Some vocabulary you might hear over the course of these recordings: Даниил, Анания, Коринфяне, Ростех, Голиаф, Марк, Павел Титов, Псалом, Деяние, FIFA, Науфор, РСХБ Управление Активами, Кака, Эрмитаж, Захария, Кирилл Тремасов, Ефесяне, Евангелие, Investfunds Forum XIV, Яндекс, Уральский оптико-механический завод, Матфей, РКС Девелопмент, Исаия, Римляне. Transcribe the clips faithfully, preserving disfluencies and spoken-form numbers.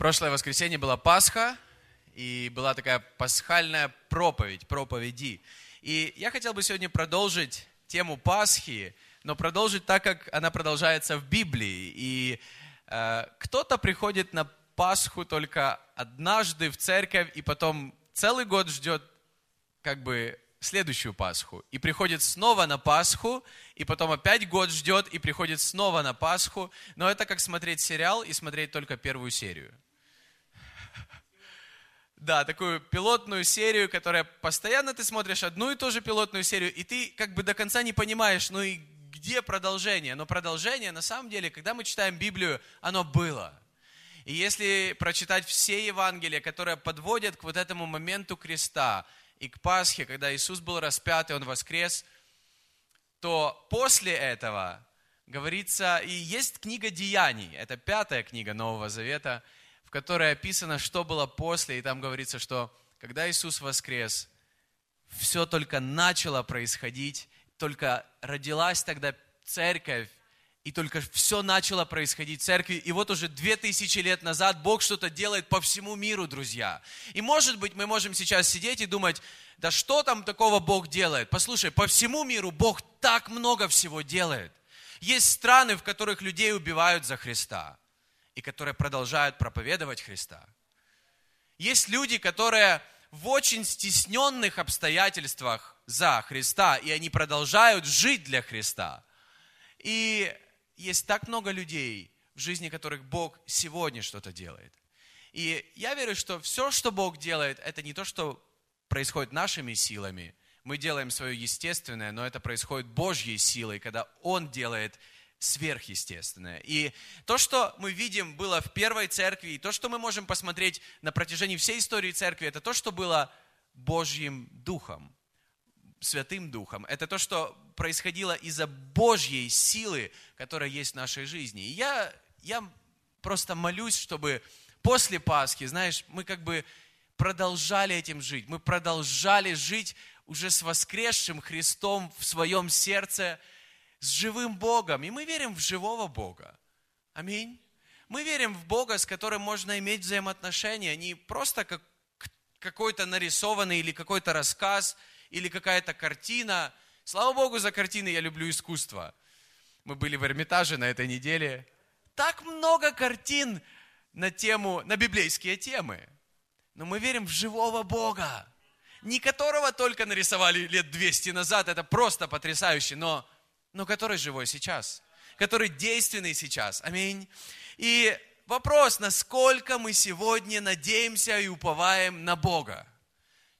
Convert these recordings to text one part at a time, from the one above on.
Прошлое воскресенье была Пасха, и была такая пасхальная проповедь, проповеди. И я хотел бы сегодня продолжить тему Пасхи, но продолжить так, как она продолжается в Библии. И э, кто-то приходит на Пасху только однажды в церковь, и потом целый год ждет как бы следующую Пасху. И приходит снова на Пасху, и потом опять год ждет, и приходит снова на Пасху. Но это как смотреть сериал и смотреть только первую серию. Да, такую пилотную серию, которая постоянно ты смотришь одну и ту же пилотную серию, и ты как бы до конца не понимаешь, ну и где продолжение? Но продолжение, на самом деле, когда мы читаем Библию, оно было. И если прочитать все Евангелия, которые подводят к вот этому моменту креста и к Пасхе, когда Иисус был распят и Он воскрес, то после этого говорится, и есть книга Деяний, это пятая книга Нового Завета, в которой описано, что было после, и там говорится, что когда Иисус воскрес, все только начало происходить, только родилась тогда церковь, и только все начало происходить в церкви. И вот уже две тысячи лет назад Бог что-то делает по всему миру, друзья. И может быть, мы можем сейчас сидеть и думать, да что там такого Бог делает? Послушай, по всему миру Бог так много всего делает. Есть страны, в которых людей убивают за Христа. И которые продолжают проповедовать Христа. Есть люди, которые в очень стесненных обстоятельствах за Христа, и они продолжают жить для Христа. И есть так много людей, в жизни которых Бог сегодня что-то делает. И я верю, что все, что Бог делает, это не то, что происходит нашими силами. Мы делаем свое естественное, но это происходит Божьей силой, когда Он делает сверхъестественное. И то, что мы видим, было в первой церкви, и то, что мы можем посмотреть на протяжении всей истории церкви, это то, что было Божьим Духом, Святым Духом. Это то, что происходило из-за Божьей силы, которая есть в нашей жизни. И я, я просто молюсь, чтобы после Пасхи, знаешь, мы как бы продолжали этим жить. Мы продолжали жить уже с воскресшим Христом в своем сердце, с живым Богом. И мы верим в живого Бога. Аминь. Мы верим в Бога, с которым можно иметь взаимоотношения, не просто как какой-то нарисованный или какой-то рассказ, или какая-то картина. Слава Богу за картины, я люблю искусство. Мы были в Эрмитаже на этой неделе. Так много картин на тему, на библейские темы. Но мы верим в живого Бога, не которого только нарисовали лет двести назад, это просто потрясающе, но но который живой сейчас, который действенный сейчас. Аминь. И вопрос, насколько мы сегодня надеемся и уповаем на Бога.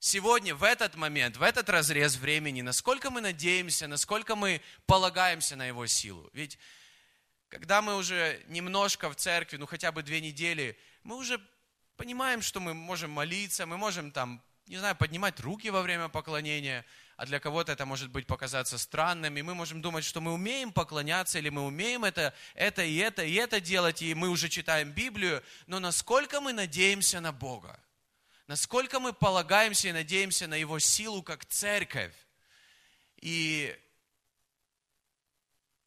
Сегодня, в этот момент, в этот разрез времени, насколько мы надеемся, насколько мы полагаемся на Его силу. Ведь когда мы уже немножко в церкви, ну хотя бы две недели, мы уже понимаем, что мы можем молиться, мы можем там, не знаю, поднимать руки во время поклонения, а для кого-то это может быть показаться странным, и мы можем думать, что мы умеем поклоняться, или мы умеем это, это и это, и это делать, и мы уже читаем Библию, но насколько мы надеемся на Бога, насколько мы полагаемся и надеемся на Его силу как церковь. И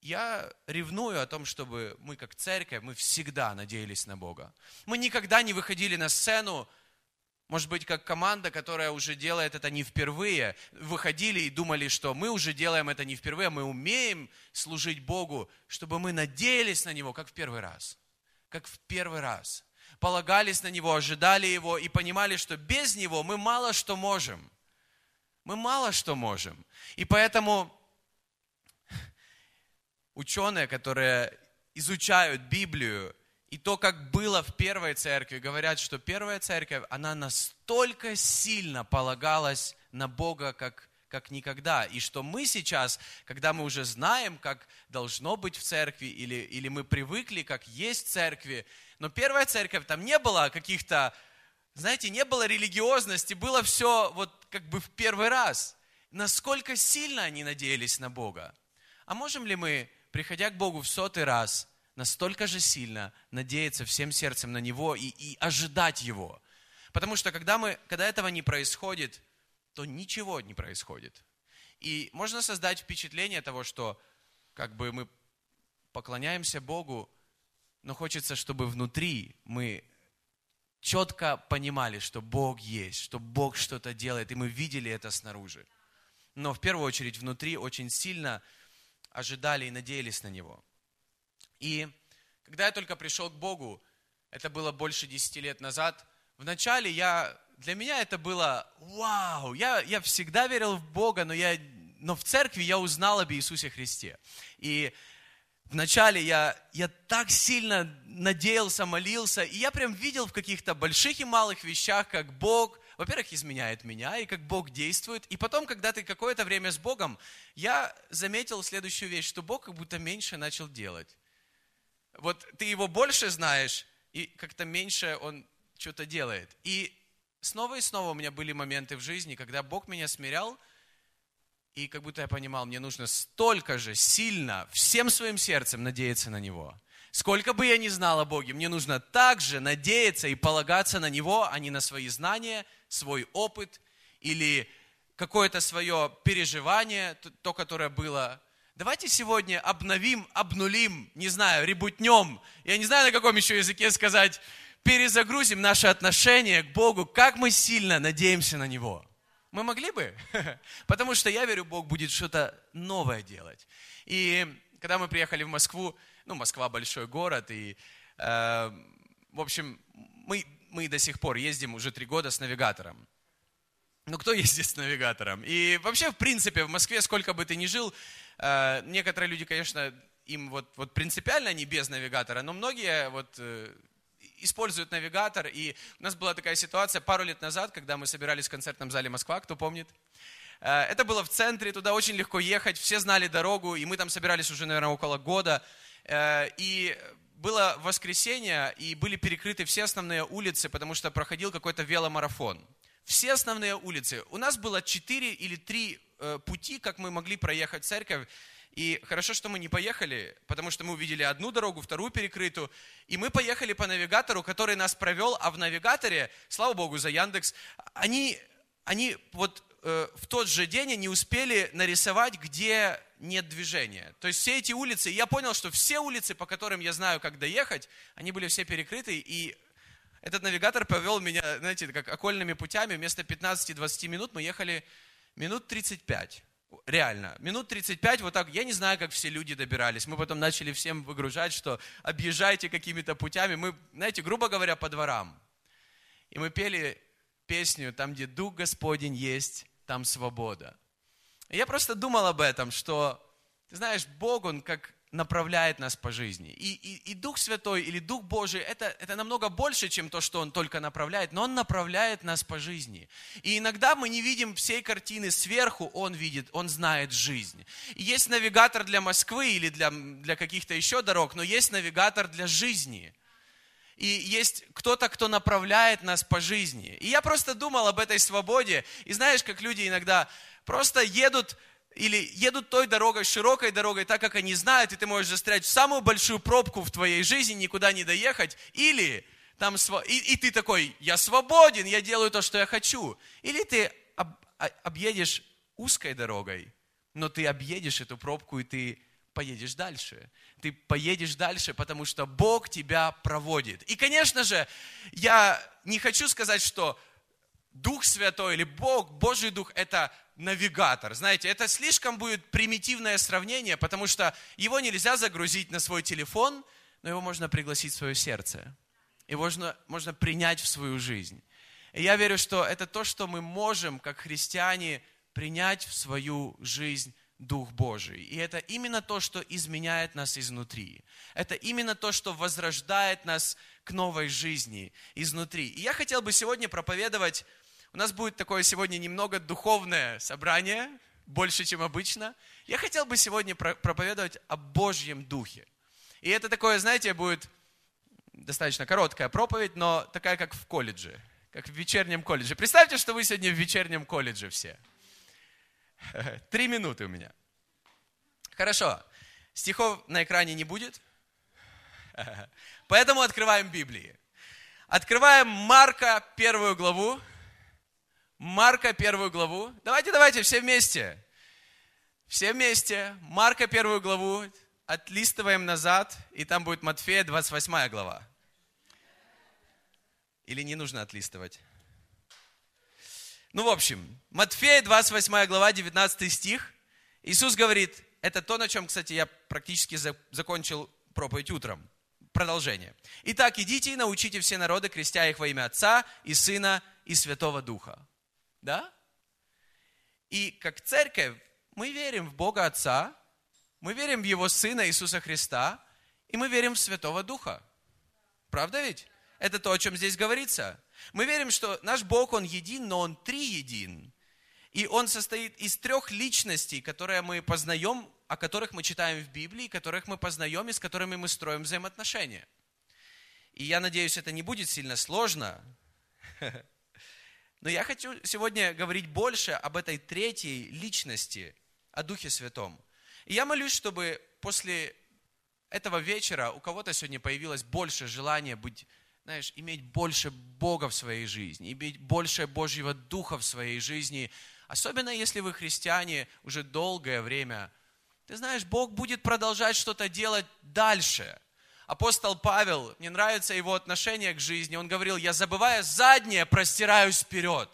я ревную о том, чтобы мы как церковь, мы всегда надеялись на Бога. Мы никогда не выходили на сцену, может быть, как команда, которая уже делает это не впервые, выходили и думали, что мы уже делаем это не впервые, мы умеем служить Богу, чтобы мы надеялись на Него, как в первый раз. Как в первый раз. Полагались на Него, ожидали Его и понимали, что без Него мы мало что можем. Мы мало что можем. И поэтому ученые, которые изучают Библию, и то, как было в первой церкви, говорят, что первая церковь, она настолько сильно полагалась на Бога, как, как никогда. И что мы сейчас, когда мы уже знаем, как должно быть в церкви, или, или мы привыкли, как есть в церкви, но первая церковь, там не было каких-то, знаете, не было религиозности, было все вот как бы в первый раз. Насколько сильно они надеялись на Бога. А можем ли мы, приходя к Богу в сотый раз, настолько же сильно надеяться всем сердцем на Него и, и ожидать Его. Потому что когда, мы, когда этого не происходит, то ничего не происходит. И можно создать впечатление того, что как бы мы поклоняемся Богу, но хочется, чтобы внутри мы четко понимали, что Бог есть, что Бог что-то делает, и мы видели это снаружи. Но в первую очередь внутри очень сильно ожидали и надеялись на Него. И когда я только пришел к Богу, это было больше десяти лет назад, вначале я, для меня это было вау, я, я всегда верил в Бога, но, я, но в церкви я узнал об Иисусе Христе. И вначале я, я так сильно надеялся, молился, и я прям видел в каких-то больших и малых вещах, как Бог, во-первых, изменяет меня, и как Бог действует. И потом, когда ты какое-то время с Богом, я заметил следующую вещь, что Бог как будто меньше начал делать. Вот ты его больше знаешь, и как-то меньше он что-то делает. И снова и снова у меня были моменты в жизни, когда Бог меня смирял, и как будто я понимал, мне нужно столько же сильно всем своим сердцем надеяться на Него. Сколько бы я ни знал о Боге, мне нужно также надеяться и полагаться на Него, а не на свои знания, свой опыт или какое-то свое переживание, то, которое было. Давайте сегодня обновим, обнулим, не знаю, ребутнем, я не знаю, на каком еще языке сказать, перезагрузим наше отношение к Богу, как мы сильно надеемся на Него. Мы могли бы, потому что я верю, Бог будет что-то новое делать. И когда мы приехали в Москву, ну, Москва большой город, и, э, в общем, мы, мы до сих пор ездим уже три года с навигатором. Ну, кто ездит с навигатором? И вообще, в принципе, в Москве, сколько бы ты ни жил, э, некоторые люди, конечно, им вот, вот принципиально они без навигатора, но многие вот... Э, используют навигатор, и у нас была такая ситуация пару лет назад, когда мы собирались в концертном зале «Москва», кто помнит. Это было в центре, туда очень легко ехать, все знали дорогу, и мы там собирались уже, наверное, около года. И было воскресенье, и были перекрыты все основные улицы, потому что проходил какой-то веломарафон. Все основные улицы. У нас было четыре или три пути, как мы могли проехать церковь. И хорошо, что мы не поехали, потому что мы увидели одну дорогу, вторую перекрытую, и мы поехали по навигатору, который нас провел, а в навигаторе, слава Богу за Яндекс, они, они вот э, в тот же день не успели нарисовать, где нет движения. То есть все эти улицы, я понял, что все улицы, по которым я знаю, как доехать, они были все перекрыты, и этот навигатор повел меня, знаете, как окольными путями, вместо пятнадцати-двадцати минут мы ехали минут тридцать пять. Реально, минут тридцать пять, вот так, я не знаю, как все люди добирались. Мы потом начали всем выгружать, что объезжайте какими-то путями. Мы, знаете, грубо говоря, по дворам. И мы пели песню «Там, где Дух Господень есть, там свобода». И я просто думал об этом, что, ты знаешь, Бог, Он как направляет нас по жизни. И, и, и Дух Святой или Дух Божий, это, это намного больше, чем то, что Он только направляет, но Он направляет нас по жизни. И иногда мы не видим всей картины сверху, Он видит, Он знает жизнь. И есть навигатор для Москвы или для, для каких-то еще дорог, но есть навигатор для жизни. И есть кто-то, кто направляет нас по жизни. И я просто думал об этой свободе. И знаешь, как люди иногда просто едут, или едут той дорогой, широкой дорогой, так как они знают, и ты можешь застрять в самую большую пробку в твоей жизни, никуда не доехать. Или там, и, и ты такой, я свободен, я делаю то, что я хочу. Или ты об, объедешь узкой дорогой, но ты объедешь эту пробку, и ты поедешь дальше. Ты поедешь дальше, потому что Бог тебя проводит. И, конечно же, я не хочу сказать, что Дух Святой или Бог, Божий Дух – это навигатор. Знаете, это слишком будет примитивное сравнение, потому что его нельзя загрузить на свой телефон, но его можно пригласить в свое сердце. Его можно, можно принять в свою жизнь. И я верю, что это то, что мы можем, как христиане, принять в свою жизнь Дух Божий. И это именно то, что изменяет нас изнутри. Это именно то, что возрождает нас к новой жизни изнутри. И я хотел бы сегодня проповедовать. У нас будет такое сегодня немного духовное собрание, больше, чем обычно. Я хотел бы сегодня проповедовать о Божьем Духе. И это такое, знаете, будет достаточно короткая проповедь, но такая, как в колледже, как в вечернем колледже. Представьте, что вы сегодня в вечернем колледже все. Три минуты у меня. Хорошо. Стихов на экране не будет. Поэтому открываем Библии. Открываем Марка, первую главу. Марка, первую главу. Давайте, давайте, все вместе. Все вместе. Марка, первую главу. Отлистываем назад, и там будет Матфея, двадцать восьмая глава. Или не нужно отлистывать? Ну, в общем, Матфея, двадцать восьмая глава, девятнадцатый стих. Иисус говорит, это то, на чем, кстати, я практически закончил проповедь утром. Продолжение. «Итак, идите и научите все народы, крестя их во имя Отца и Сына и Святого Духа». Да? И как церковь мы верим в Бога Отца, мы верим в Его Сына Иисуса Христа, и мы верим в Святого Духа. Правда ведь? Это то, о чем здесь говорится. Мы верим, что наш Бог, Он един, но Он триедин. И Он состоит из трех личностей, которые мы познаем, о которых мы читаем в Библии, которых мы познаем и с которыми мы строим взаимоотношения. И я надеюсь, это не будет сильно сложно. Но я хочу сегодня говорить больше об этой третьей личности, о Духе Святом. И я молюсь, чтобы после этого вечера у кого-то сегодня появилось больше желания быть... Знаешь, иметь больше Бога в своей жизни, иметь больше Божьего Духа в своей жизни, особенно если вы христиане уже долгое время. Ты знаешь, Бог будет продолжать что-то делать дальше. Апостол Павел, мне нравится его отношение к жизни, он говорил, я забывая заднее, простираюсь вперед.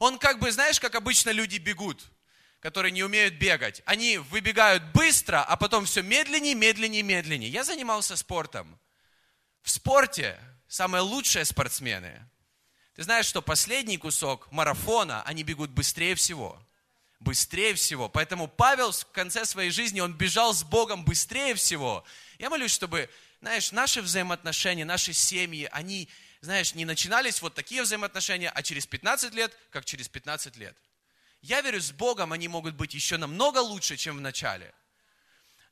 Он как бы, знаешь, как обычно люди бегут, которые не умеют бегать. Они выбегают быстро, а потом все медленнее, медленнее, медленнее. Я занимался спортом. В спорте... Самые лучшие спортсмены. Ты знаешь, что последний кусок марафона, они бегут быстрее всего. Быстрее всего. Поэтому Павел в конце своей жизни, он бежал с Богом быстрее всего. Я молюсь, чтобы, знаешь, наши взаимоотношения, наши семьи, они, знаешь, не начинались вот такие взаимоотношения, а через пятнадцать лет, как через пятнадцать лет. Я верю, с Богом они могут быть еще намного лучше, чем в начале.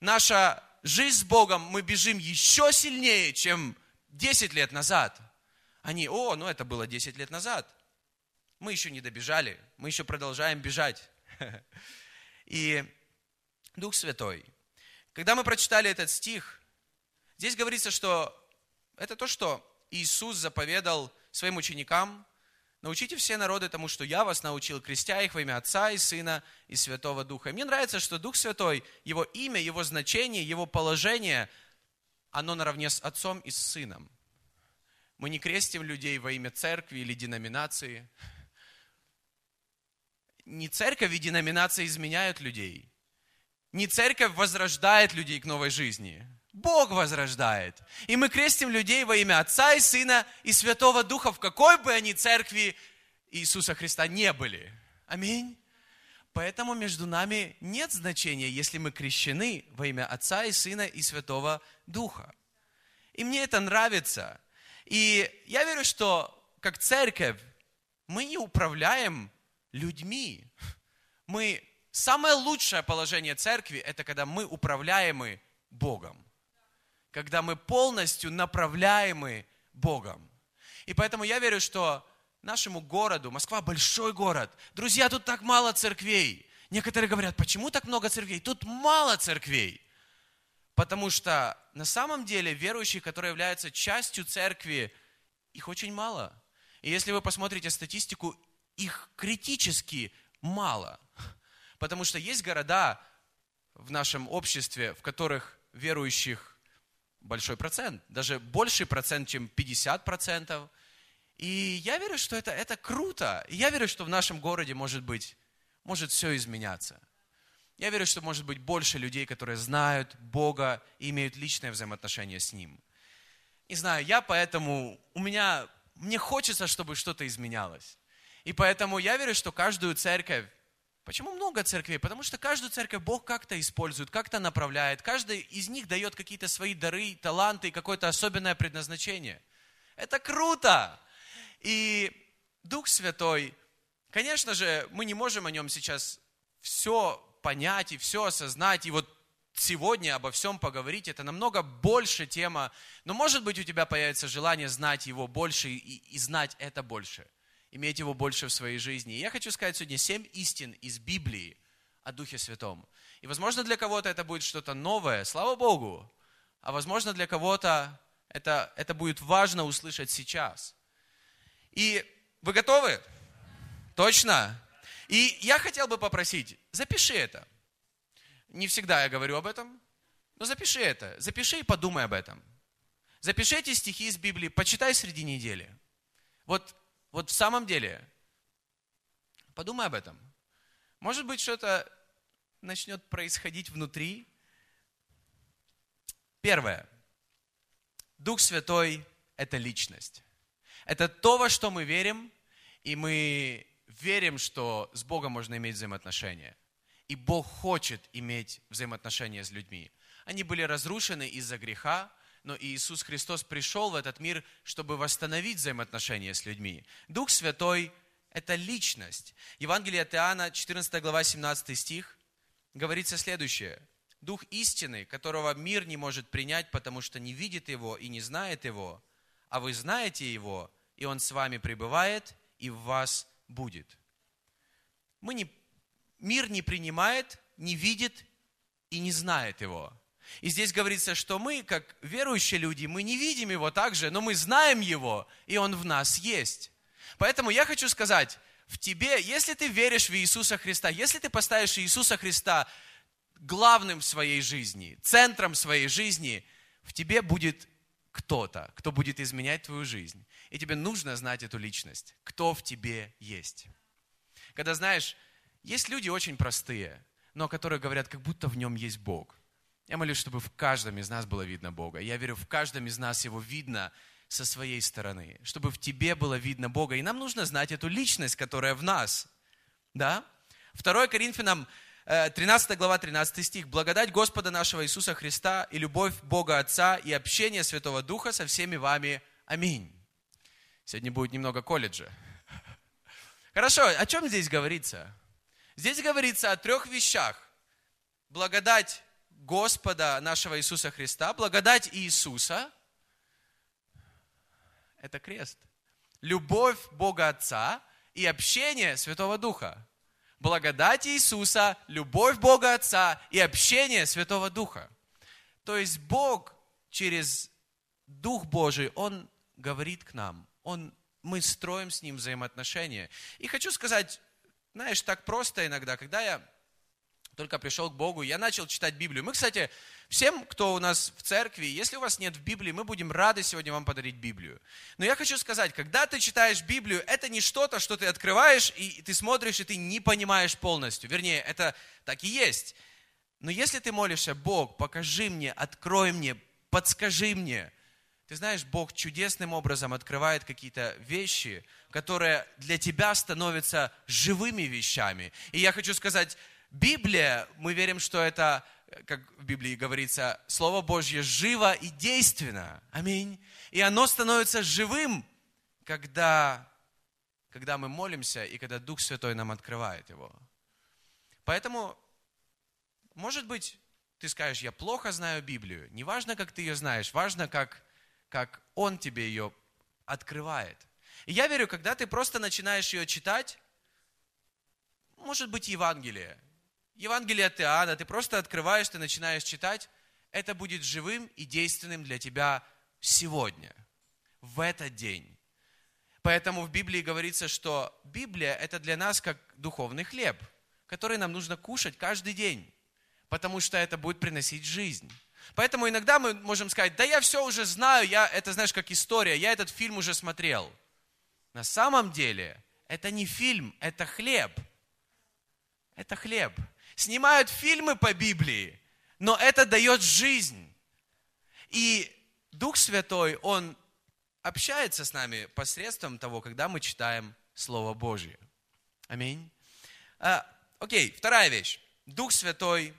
Наша жизнь с Богом, мы бежим еще сильнее, чем... десять лет назад. Они, о, ну это было десять лет назад. Мы еще не добежали, мы еще продолжаем бежать. И Дух Святой. Когда мы прочитали этот стих, здесь говорится, что это то, что Иисус заповедал своим ученикам. Научите все народы тому, что я вас научил, крестя их во имя Отца и Сына и Святого Духа. И мне нравится, что Дух Святой, Его имя, Его значение, Его положение – оно наравне с Отцом и с Сыном. Мы не крестим людей во имя церкви или деноминации. Не церковь и деноминация изменяют людей. Не церковь возрождает людей к новой жизни. Бог возрождает. И мы крестим людей во имя Отца и Сына и Святого Духа, в какой бы они церкви Иисуса Христа не были. Аминь. Поэтому между нами нет значения, если мы крещены во имя Отца и Сына и Святого Духа. И мне это нравится. И я верю, что как церковь мы не управляем людьми. Мы... Самое лучшее положение церкви – это когда мы управляемы Богом. Когда мы полностью направляемы Богом. И поэтому я верю, что... нашему городу. Москва – большой город. Друзья, тут так мало церквей. Некоторые говорят, почему так много церквей? Тут мало церквей. Потому что на самом деле верующих, которые являются частью церкви, их очень мало. И если вы посмотрите статистику, их критически мало. Потому что есть города в нашем обществе, в которых верующих большой процент. Даже больший процент, чем пятьдесят процентов. И я верю, что это, это круто. И я верю, что в нашем городе может быть, может все изменяться. Я верю, что может быть больше людей, которые знают Бога и имеют личное взаимоотношение с Ним. Не знаю, я поэтому, у меня, мне хочется, чтобы что-то изменялось. И поэтому я верю, что каждую церковь, почему много церквей? Потому что каждую церковь Бог как-то использует, как-то направляет. Каждый из них дает какие-то свои дары, таланты и какое-то особенное предназначение. Это круто! И Дух Святой, конечно же, мы не можем о нем сейчас все понять и все осознать. И вот сегодня обо всем поговорить, это намного больше тема. Но может быть у тебя появится желание знать его больше и, и знать это больше. Иметь его больше в своей жизни. И я хочу сказать сегодня семь истин из Библии о Духе Святом. И возможно для кого-то это будет что-то новое, слава Богу. А возможно для кого-то это, это будет важно услышать сейчас. И вы готовы? Точно? И я хотел бы попросить, запиши это. Не всегда я говорю об этом, но запиши это. Запиши и подумай об этом. Запиши эти стихи из Библии, почитай среди недели. Вот, вот в самом деле, подумай об этом. Может быть, что-то начнет происходить внутри. Первое. Дух Святой – это личность. Это то, во что мы верим, и мы верим, что с Богом можно иметь взаимоотношения. И Бог хочет иметь взаимоотношения с людьми. Они были разрушены из-за греха, но Иисус Христос пришел в этот мир, чтобы восстановить взаимоотношения с людьми. Дух Святой – это личность. Евангелие от Иоанна, четырнадцатая глава, семнадцатый стих, говорится следующее. «Дух истины, которого мир не может принять, потому что не видит его и не знает его, а вы знаете его, и он с вами пребывает, и в вас будет». Мы не, мир не принимает, не видит и не знает его. И здесь говорится, что мы, как верующие люди, мы не видим его также, но мы знаем его, и он в нас есть. Поэтому я хочу сказать, в тебе, если ты веришь в Иисуса Христа, если ты поставишь Иисуса Христа главным в своей жизни, центром своей жизни, в тебе будет кто-то, кто будет изменять твою жизнь. И тебе нужно знать эту личность, кто в тебе есть. Когда, знаешь, есть люди очень простые, но которые говорят, как будто в нем есть Бог. Я молюсь, чтобы в каждом из нас было видно Бога. Я верю, в каждом из нас его видно со своей стороны, чтобы в тебе было видно Бога. И нам нужно знать эту личность, которая в нас. Да? второе Коринфянам, тринадцатая глава, тринадцатый стих. «Благодать Господа нашего Иисуса Христа и любовь Бога Отца и общение Святого Духа со всеми вами. Аминь». Сегодня будет немного колледжа. Хорошо, о чем здесь говорится? Здесь говорится о трех вещах. Благодать Господа нашего Иисуса Христа, благодать Иисуса, это крест, любовь Бога Отца и общение Святого Духа. Благодать Иисуса, любовь Бога Отца и общение Святого Духа. То есть Бог через Дух Божий, Он говорит к нам, Он, мы строим с Ним взаимоотношения. И хочу сказать, знаешь, так просто иногда, когда я только пришел к Богу, я начал читать Библию. Мы, кстати, всем, кто у нас в церкви, если у вас нет в Библии, мы будем рады сегодня вам подарить Библию. Но я хочу сказать, когда ты читаешь Библию, это не что-то, что ты открываешь, и ты смотришь, и ты не понимаешь полностью. Вернее, это так и есть. Но если ты молишься, Бог, покажи мне, открой мне, подскажи мне. Ты знаешь, Бог чудесным образом открывает какие-то вещи, которые для тебя становятся живыми вещами. И я хочу сказать, Библия, мы верим, что это, как в Библии говорится, Слово Божье живо и действенно. Аминь. И оно становится живым, когда, когда мы молимся и когда Дух Святой нам открывает его. Поэтому, может быть, ты скажешь, я плохо знаю Библию. Не важно, как ты ее знаешь, важно, как, как Он тебе ее открывает. И я верю, когда ты просто начинаешь ее читать, может быть, Евангелие. Евангелие от Иоанна, ты просто открываешь, ты начинаешь читать, это будет живым и действенным для тебя сегодня, в этот день. Поэтому в Библии говорится, что Библия – это для нас как духовный хлеб, который нам нужно кушать каждый день, потому что это будет приносить жизнь. Поэтому иногда мы можем сказать, да я все уже знаю, я, это, знаешь, как история, я этот фильм уже смотрел. На самом деле, это не фильм, это хлеб. Это хлеб. Снимают фильмы по Библии, но это дает жизнь. И Дух Святой, Он общается с нами посредством того, когда мы читаем Слово Божье. Аминь. А, окей, вторая вещь. Дух Святой,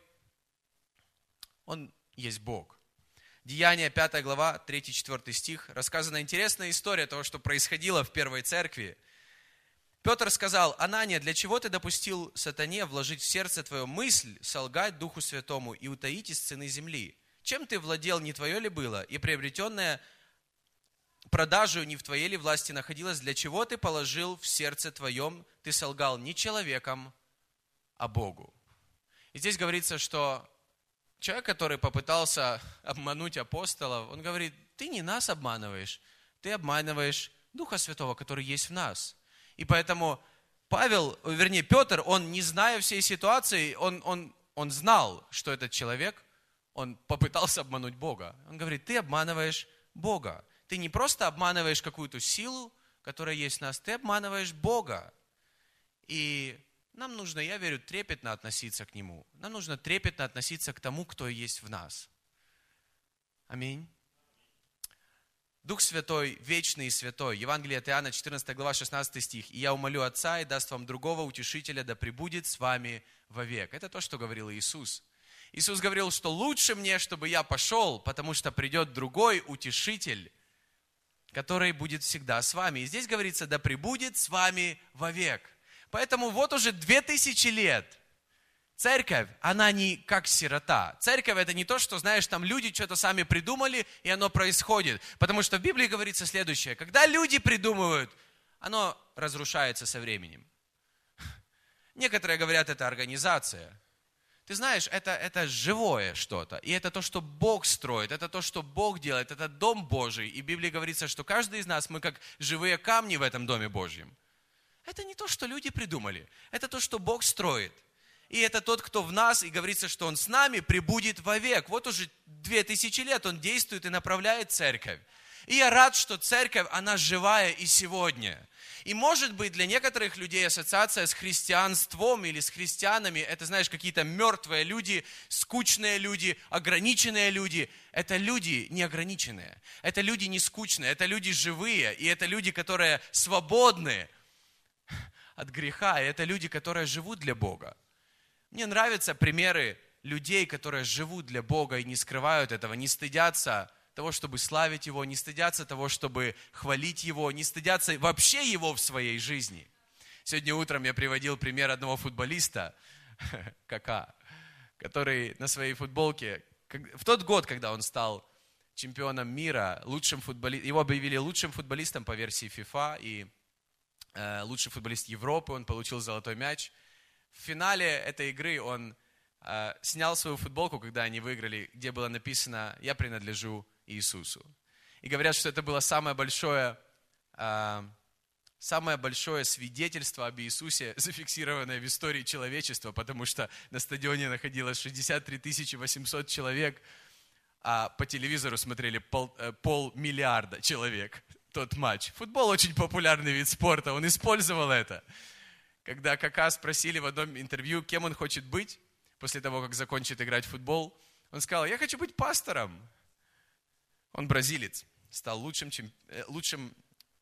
Он есть Бог. Деяние, пятая глава, третий-четвёртый стих. Рассказана интересная история того, что происходило в первой церкви. Петр сказал: «Анания, для чего ты допустил сатане вложить в сердце твою мысль, солгать Духу Святому и утаить из цены земли? Чем ты владел, не твое ли было? И приобретенное продажу не в твоей ли власти находилось? Для чего ты положил в сердце твоем? Ты солгал не человеком, а Богу». И здесь говорится, что человек, который попытался обмануть апостолов, он говорит, ты не нас обманываешь, ты обманываешь Духа Святого, который есть в нас. И поэтому Павел, вернее, Петр, он, не зная всей ситуации, он, он, он знал, что этот человек, он попытался обмануть Бога. Он говорит, ты обманываешь Бога. Ты не просто обманываешь какую-то силу, которая есть в нас, ты обманываешь Бога. И нам нужно, я верю, трепетно относиться к Нему. Нам нужно трепетно относиться к тому, кто есть в нас. Аминь. Дух Святой, вечный и святой. Евангелие от Иоанна, четырнадцатая глава, шестнадцатый стих. «И я умолю Отца, и даст вам другого утешителя, да пребудет с вами вовек». Это то, что говорил Иисус. Иисус говорил, что лучше мне, чтобы я пошел, потому что придет другой утешитель, который будет всегда с вами. И здесь говорится, да пребудет с вами вовек. Поэтому вот уже две тысячи лет церковь, она не как сирота. Церковь — это не то, что, знаешь, там люди что-то сами придумали, и оно происходит. Потому что в Библии говорится следующее. Когда люди придумывают, оно разрушается со временем. Некоторые говорят, это организация. Ты знаешь, это, это живое что-то. И это то, что Бог строит, это то, что Бог делает, это дом Божий. И в Библии говорится, что каждый из нас, мы как живые камни в этом доме Божьем. Это не то, что люди придумали. Это то, что Бог строит. И это тот, кто в нас, и говорится, что он с нами пребудет вовек. Вот уже две тысячи лет он действует и направляет церковь. И я рад, что церковь, она живая и сегодня. И может быть для некоторых людей ассоциация с христианством или с христианами, это, знаешь, какие-то мертвые люди, скучные люди, ограниченные люди. Это люди неограниченные, это люди не скучные, это люди живые, и это люди, которые свободны от греха, и это люди, которые живут для Бога. Мне нравятся примеры людей, которые живут для Бога и не скрывают этого, не стыдятся того, чтобы славить Его, не стыдятся того, чтобы хвалить Его, не стыдятся вообще Его в своей жизни. Сегодня утром я приводил пример одного футболиста, Кака, который на своей футболке, в тот год, когда он стал чемпионом мира, лучшим футболистом, его объявили лучшим футболистом по версии FIFA и э, лучший футболист Европы, он получил золотой мяч. В финале этой игры он э, снял свою футболку, когда они выиграли, где было написано «Я принадлежу Иисусу». И говорят, что это было самое большое, э, самое большое свидетельство об Иисусе, зафиксированное в истории человечества, потому что на стадионе находилось шестьдесят три тысячи восемьсот человек, а по телевизору смотрели пол, э, полмиллиарда человек тот матч. Футбол очень популярный вид спорта, он использовал это. Когда Кака спросили в одном интервью, кем он хочет быть, после того, как закончит играть в футбол, он сказал, я хочу быть пастором. Он бразилец, стал лучшим, чем, лучшим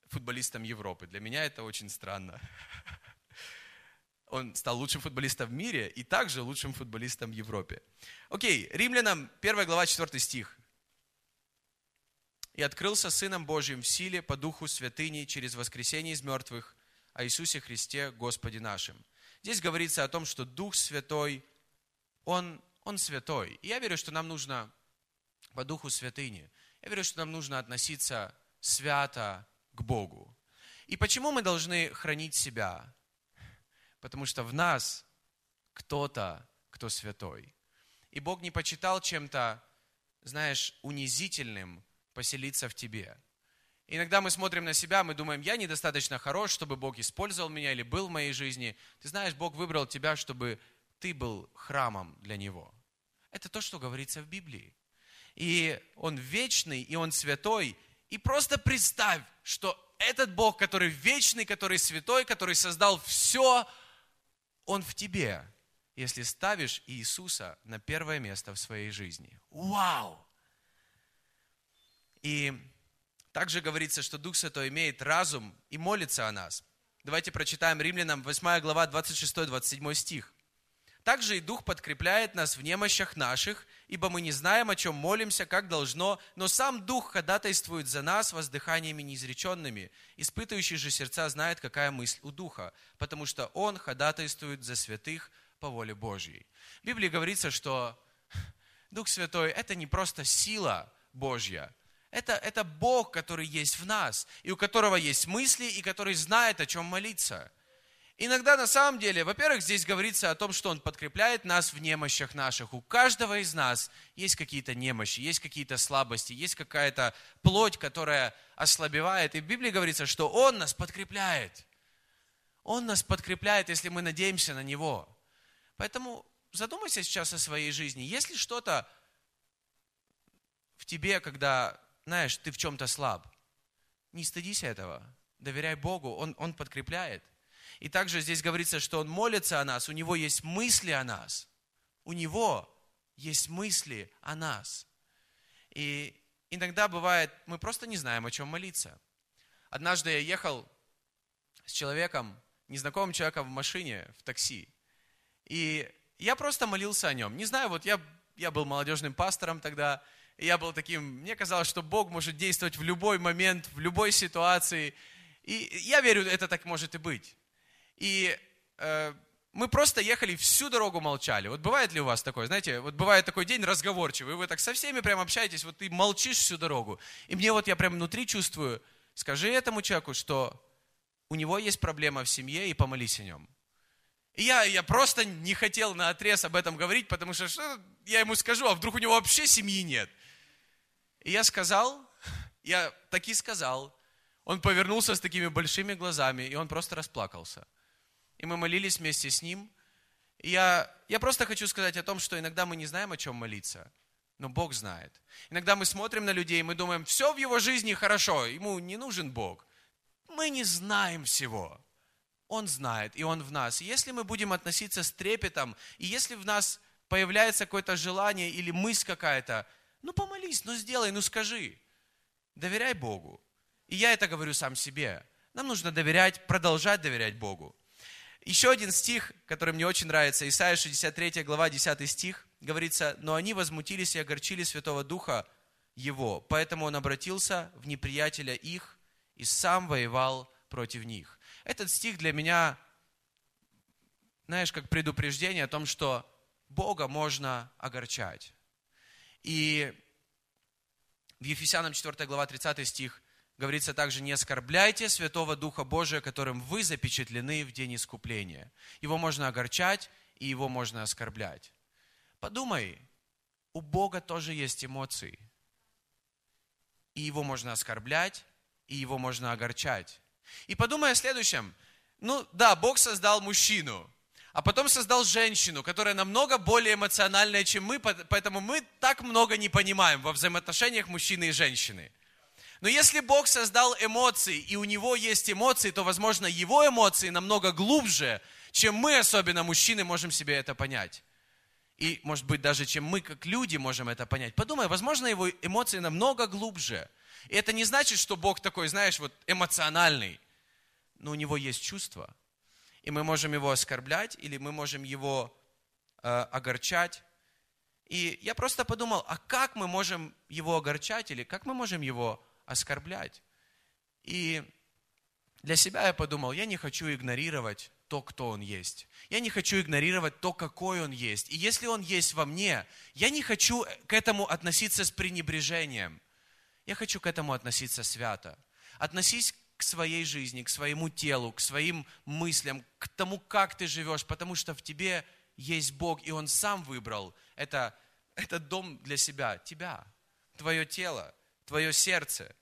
футболистом Европы. Для меня это очень странно. Он стал лучшим футболистом в мире и также лучшим футболистом в Европе. Окей, Римлянам первая глава, четвёртый стих. «И открылся Сыном Божьим в силе по Духу святыни через воскресение из мертвых, о Иисусе Христе Господе нашим». Здесь говорится о том, что Дух Святой, Он, Он святой. И я верю, что нам нужно по Духу святыни. Я верю, что нам нужно относиться свято к Богу. И почему мы должны хранить себя? Потому что в нас кто-то, кто святой. И Бог не почитал чем-то, знаешь, унизительным поселиться в тебе. Иногда мы смотрим на себя, мы думаем, я недостаточно хорош, чтобы Бог использовал меня или был в моей жизни. Ты знаешь, Бог выбрал тебя, чтобы ты был храмом для Него. Это то, что говорится в Библии. И Он вечный, и Он святой. И просто представь, что этот Бог, который вечный, который святой, который создал все, Он в тебе, если ставишь Иисуса на первое место в своей жизни. Вау! И... Также говорится, что Дух Святой имеет разум и молится о нас. Давайте прочитаем Римлянам восьмая глава, двадцать шестой двадцать седьмой стих. «Также и Дух подкрепляет нас в немощах наших, ибо мы не знаем, о чем молимся, как должно, но сам Дух ходатайствует за нас воздыханиями неизреченными. Испытывающий же сердца знает, какая мысль у Духа, потому что Он ходатайствует за святых по воле Божьей». В Библии говорится, что Дух Святой – это не просто сила Божья, Это, это Бог, который есть в нас, и у которого есть мысли, и который знает, о чем молиться. Иногда, на самом деле, во-первых, здесь говорится о том, что Он подкрепляет нас в немощах наших. У каждого из нас есть какие-то немощи, есть какие-то слабости, есть какая-то плоть, которая ослабевает. И в Библии говорится, что Он нас подкрепляет. Он нас подкрепляет, если мы надеемся на Него. Поэтому задумайся сейчас о своей жизни. Есть ли что-то в тебе, когда... Знаешь, ты в чем-то слаб. Не стыдись этого. доверяй Богу, Он, он подкрепляет. И также здесь говорится, что Он молится о нас, у Него есть мысли о нас. У Него есть мысли о нас. И иногда бывает, мы просто не знаем, о чем молиться. Однажды я ехал с человеком, незнакомым человеком в машине, в такси. И я просто молился о нем. Не знаю, вот я, я был молодежным пастором тогда, и я был таким, мне казалось, что Бог может действовать в любой момент, в любой ситуации. И я верю, это так может и быть. И э, мы просто ехали, всю дорогу молчали. Вот бывает ли у вас такое? Знаете, вот бывает такой день разговорчивый, вы так со всеми прям общаетесь, вот ты молчишь всю дорогу. И мне вот я прям внутри чувствую, скажи этому человеку, что у него есть проблема в семье, и помолись о нем. И я, я просто не хотел наотрез об этом говорить, потому что, что я ему скажу, а вдруг у него вообще семьи нет. И я сказал, я таки сказал, он повернулся с такими большими глазами, и он просто расплакался. И мы молились вместе с ним. И я, я просто хочу сказать о том, что иногда мы не знаем, о чем молиться, но Бог знает. Иногда мы смотрим на людей, мы думаем, все в его жизни хорошо, ему не нужен Бог. Мы не знаем всего. Он знает, и Он в нас. И если мы будем относиться с трепетом, и если в нас появляется какое-то желание или мысль какая-то, ну помолись, ну сделай, ну скажи. Доверяй Богу. И я это говорю сам себе. Нам нужно доверять, продолжать доверять Богу. Еще один стих, который мне очень нравится, Исаия шестьдесят третья глава, десятый стих, говорится, «Но они возмутились и огорчили Святого Духа Его, поэтому Он обратился в неприятеля их и сам воевал против них». Этот стих для меня, знаешь, как предупреждение о том, что Бога можно огорчать. И в Ефесянам четвёртая глава, тридцатый стих говорится также, «Не оскорбляйте Святого Духа Божия, которым вы запечатлены в день искупления». Его можно огорчать, и его можно оскорблять. Подумай, у Бога тоже есть эмоции. И его можно оскорблять, и его можно огорчать. И подумай о следующем. Ну да, Бог создал мужчину, а потом создал женщину, которая намного более эмоциональная, чем мы, поэтому мы так много не понимаем во взаимоотношениях мужчины и женщины. Но если Бог создал эмоции, и у Него есть эмоции, то, возможно, Его эмоции намного глубже, чем мы, особенно мужчины, можем себе это понять. И, может быть, даже чем мы, как люди, можем это понять. Подумай, возможно, Его эмоции намного глубже. И это не значит, что Бог такой, знаешь, вот эмоциональный. Но у Него есть чувства. И мы можем Его оскорблять, или мы можем Его э, огорчать. И я просто подумал, а как мы можем Его огорчать, или как мы можем Его оскорблять? И для себя я подумал, я не хочу игнорировать то, кто Он есть. Я не хочу игнорировать то, какой Он есть. И если Он есть во мне, я не хочу к этому относиться с пренебрежением. Я хочу к этому относиться свято. Относись к своей жизни, к своему телу, к своим мыслям, к тому, как ты живешь, потому что в тебе есть Бог, и Он сам выбрал это, этот дом для себя, тебя, твое тело, твое сердце.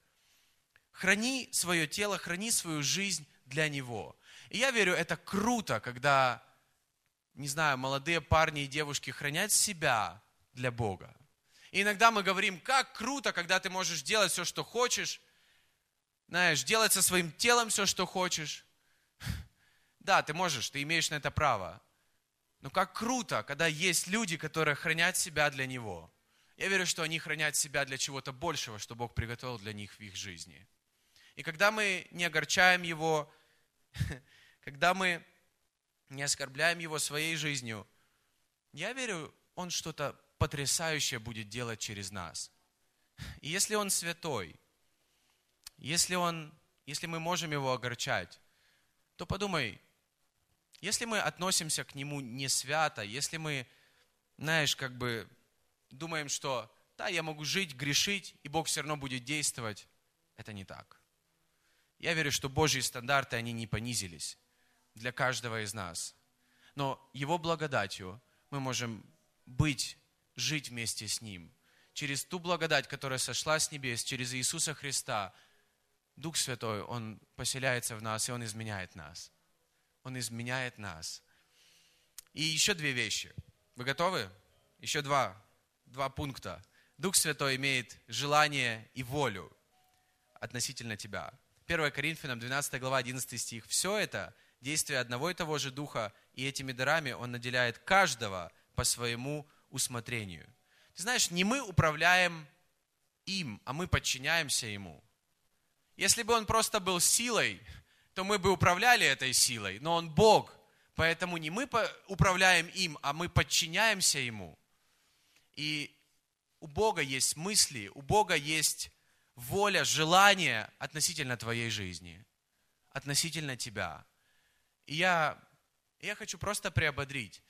Храни свое тело, храни свою жизнь для Него. И я верю, это круто, когда, не знаю, молодые парни и девушки хранят себя для Бога. И иногда мы говорим, как круто, когда ты можешь делать все, что хочешь. Знаешь, делать со своим телом все, что хочешь. Да, ты можешь, ты имеешь на это право. Но как круто, когда есть люди, которые хранят себя для Него. Я верю, что они хранят себя для чего-то большего, что Бог приготовил для них в их жизни. И когда мы не огорчаем Его, когда мы не оскорбляем Его своей жизнью, я верю, Он что-то потрясающее будет делать через нас. И если Он святой, если, он, если мы можем Его огорчать, то подумай, если мы относимся к Нему не свято, если мы, знаешь, как бы думаем, что да, я могу жить, грешить, и Бог все равно будет действовать, это не так. Я верю, что Божьи стандарты, они не понизились для каждого из нас. Но Его благодатью мы можем быть жить вместе с Ним. Через ту благодать, которая сошла с небес, через Иисуса Христа, Дух Святой, Он поселяется в нас, и Он изменяет нас. Он изменяет нас. И еще две вещи. Вы готовы? Еще два, два пункта. Дух Святой имеет желание и волю относительно тебя. первое Коринфянам двенадцатая глава, одиннадцатый стих. Все это действие одного и того же Духа, и этими дарами Он наделяет каждого по своему усмотрению. Ты знаешь, не мы управляем им, а мы подчиняемся ему. Если бы он просто был силой, то мы бы управляли этой силой, но он Бог, поэтому не мы управляем им, а мы подчиняемся ему. И у Бога есть мысли, у Бога есть воля, желание относительно твоей жизни, относительно тебя. И я, я хочу просто приободрить.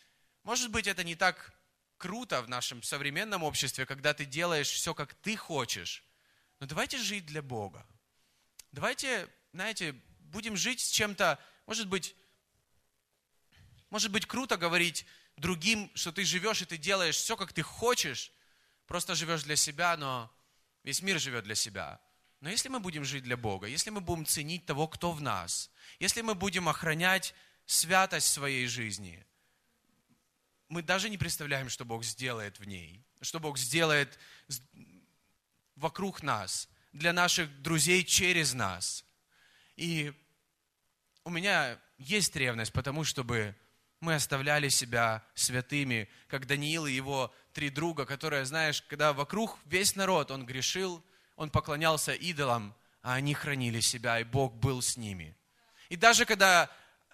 Может быть, это не так круто в нашем современном обществе, когда ты делаешь все, как ты хочешь. Но давайте жить для Бога. Давайте, знаете, будем жить с чем-то. Может быть, может быть, круто говорить другим, что ты живешь и ты делаешь все, как ты хочешь. Просто живешь для себя, но весь мир живет для себя. Но если мы будем жить для Бога, если мы будем ценить того, кто в нас, если мы будем охранять святость своей жизни, мы даже не представляем, что Бог сделает в ней, что Бог сделает вокруг нас, для наших друзей через нас. И у меня есть ревность, потому чтобы мы оставляли себя святыми, как Даниил и его три друга, которые, знаешь, когда вокруг весь народ, он грешил, он поклонялся идолам, а они хранили себя, и Бог был с ними. И даже когда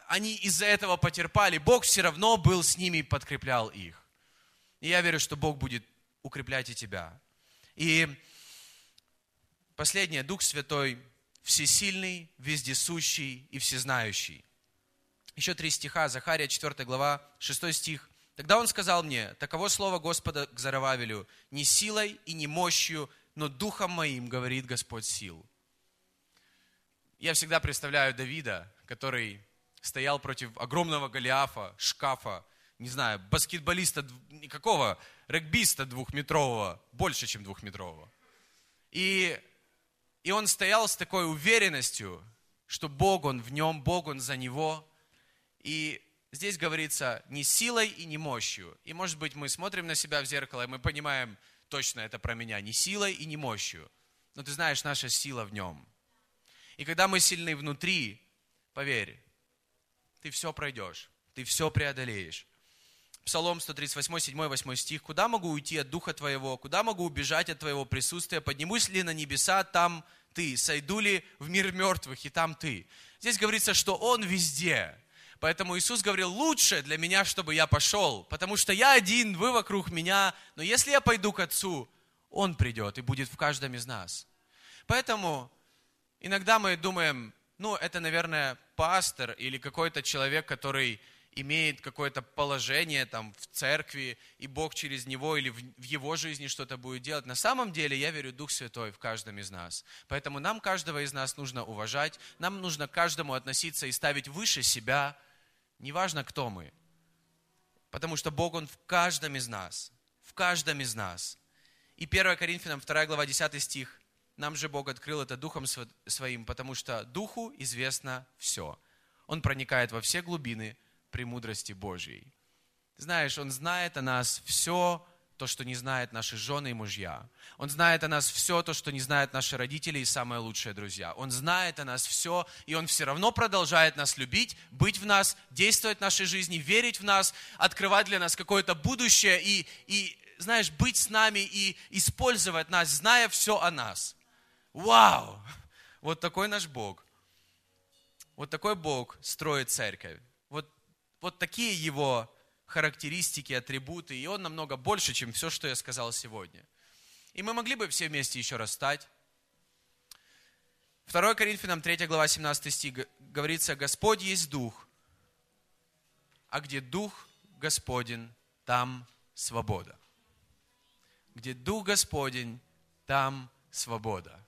они из-за этого потерпали, Бог все равно был с ними и подкреплял их. И я верю, что Бог будет укреплять и тебя. И последнее, Дух Святой, всесильный, вездесущий и всезнающий. Еще три стиха, Захария, четвёртая глава, шестой стих. «Тогда он сказал мне, таково слово Господа к Зарававелю, не силой и не мощью, но духом моим, говорит Господь сил». Я всегда представляю Давида, который стоял против огромного Голиафа, шкафа, не знаю, баскетболиста, никакого, регбиста двухметрового, больше, чем двухметрового. И, и он стоял с такой уверенностью, что Бог он в нем, Бог он за него. И здесь говорится, не силой и не мощью. И, может быть, мы смотрим на себя в зеркало, и мы понимаем, точно это про меня, не силой и не мощью. Но ты знаешь, наша сила в нем. И когда мы сильны внутри, поверь, ты все пройдешь, ты все преодолеешь. Псалом сто тридцать восьмой, седьмой, восьмой стих. «Куда могу уйти от Духа Твоего? Куда могу убежать от Твоего присутствия? Поднимусь ли на небеса, там Ты? Сойду ли в мир мертвых, и там Ты?» Здесь говорится, что Он везде. Поэтому Иисус говорил, лучше для меня, чтобы я пошел, потому что я один, вы вокруг меня, но если я пойду к Отцу, Он придет и будет в каждом из нас. Поэтому иногда мы думаем, ну, это, наверное, пастор или какой-то человек, который имеет какое-то положение там в церкви, и Бог через него или в его жизни что-то будет делать. На самом деле, я верю, Дух Святой в каждом из нас. Поэтому нам каждого из нас нужно уважать, нам нужно к каждому относиться и ставить выше себя. Неважно, кто мы. Потому что Бог, Он в каждом из нас. В каждом из нас. И первое Коринфянам, вторая глава, десятый стих. Нам же Бог открыл это Духом Своим, потому что Духу известно все. Он проникает во все глубины премудрости Божьей. Знаешь, Он знает о нас все то, что не знают наши жены и мужья. Он знает о нас все то, что не знают наши родители и самые лучшие друзья. Он знает о нас все, и Он все равно продолжает нас любить, быть в нас, действовать в нашей жизни, верить в нас, открывать для нас какое-то будущее и, и знаешь, быть с нами и использовать нас, зная все о нас. Вау! Вот такой наш Бог. Вот такой Бог строит церковь. Вот, вот такие Его характеристики, атрибуты, и Он намного больше, чем все, что я сказал сегодня. И мы могли бы все вместе еще раз встать. второе Коринфянам, третья глава, семнадцатый стих, говорится, «Господь есть Дух, а где Дух Господень, там свобода». Где Дух Господень, там свобода.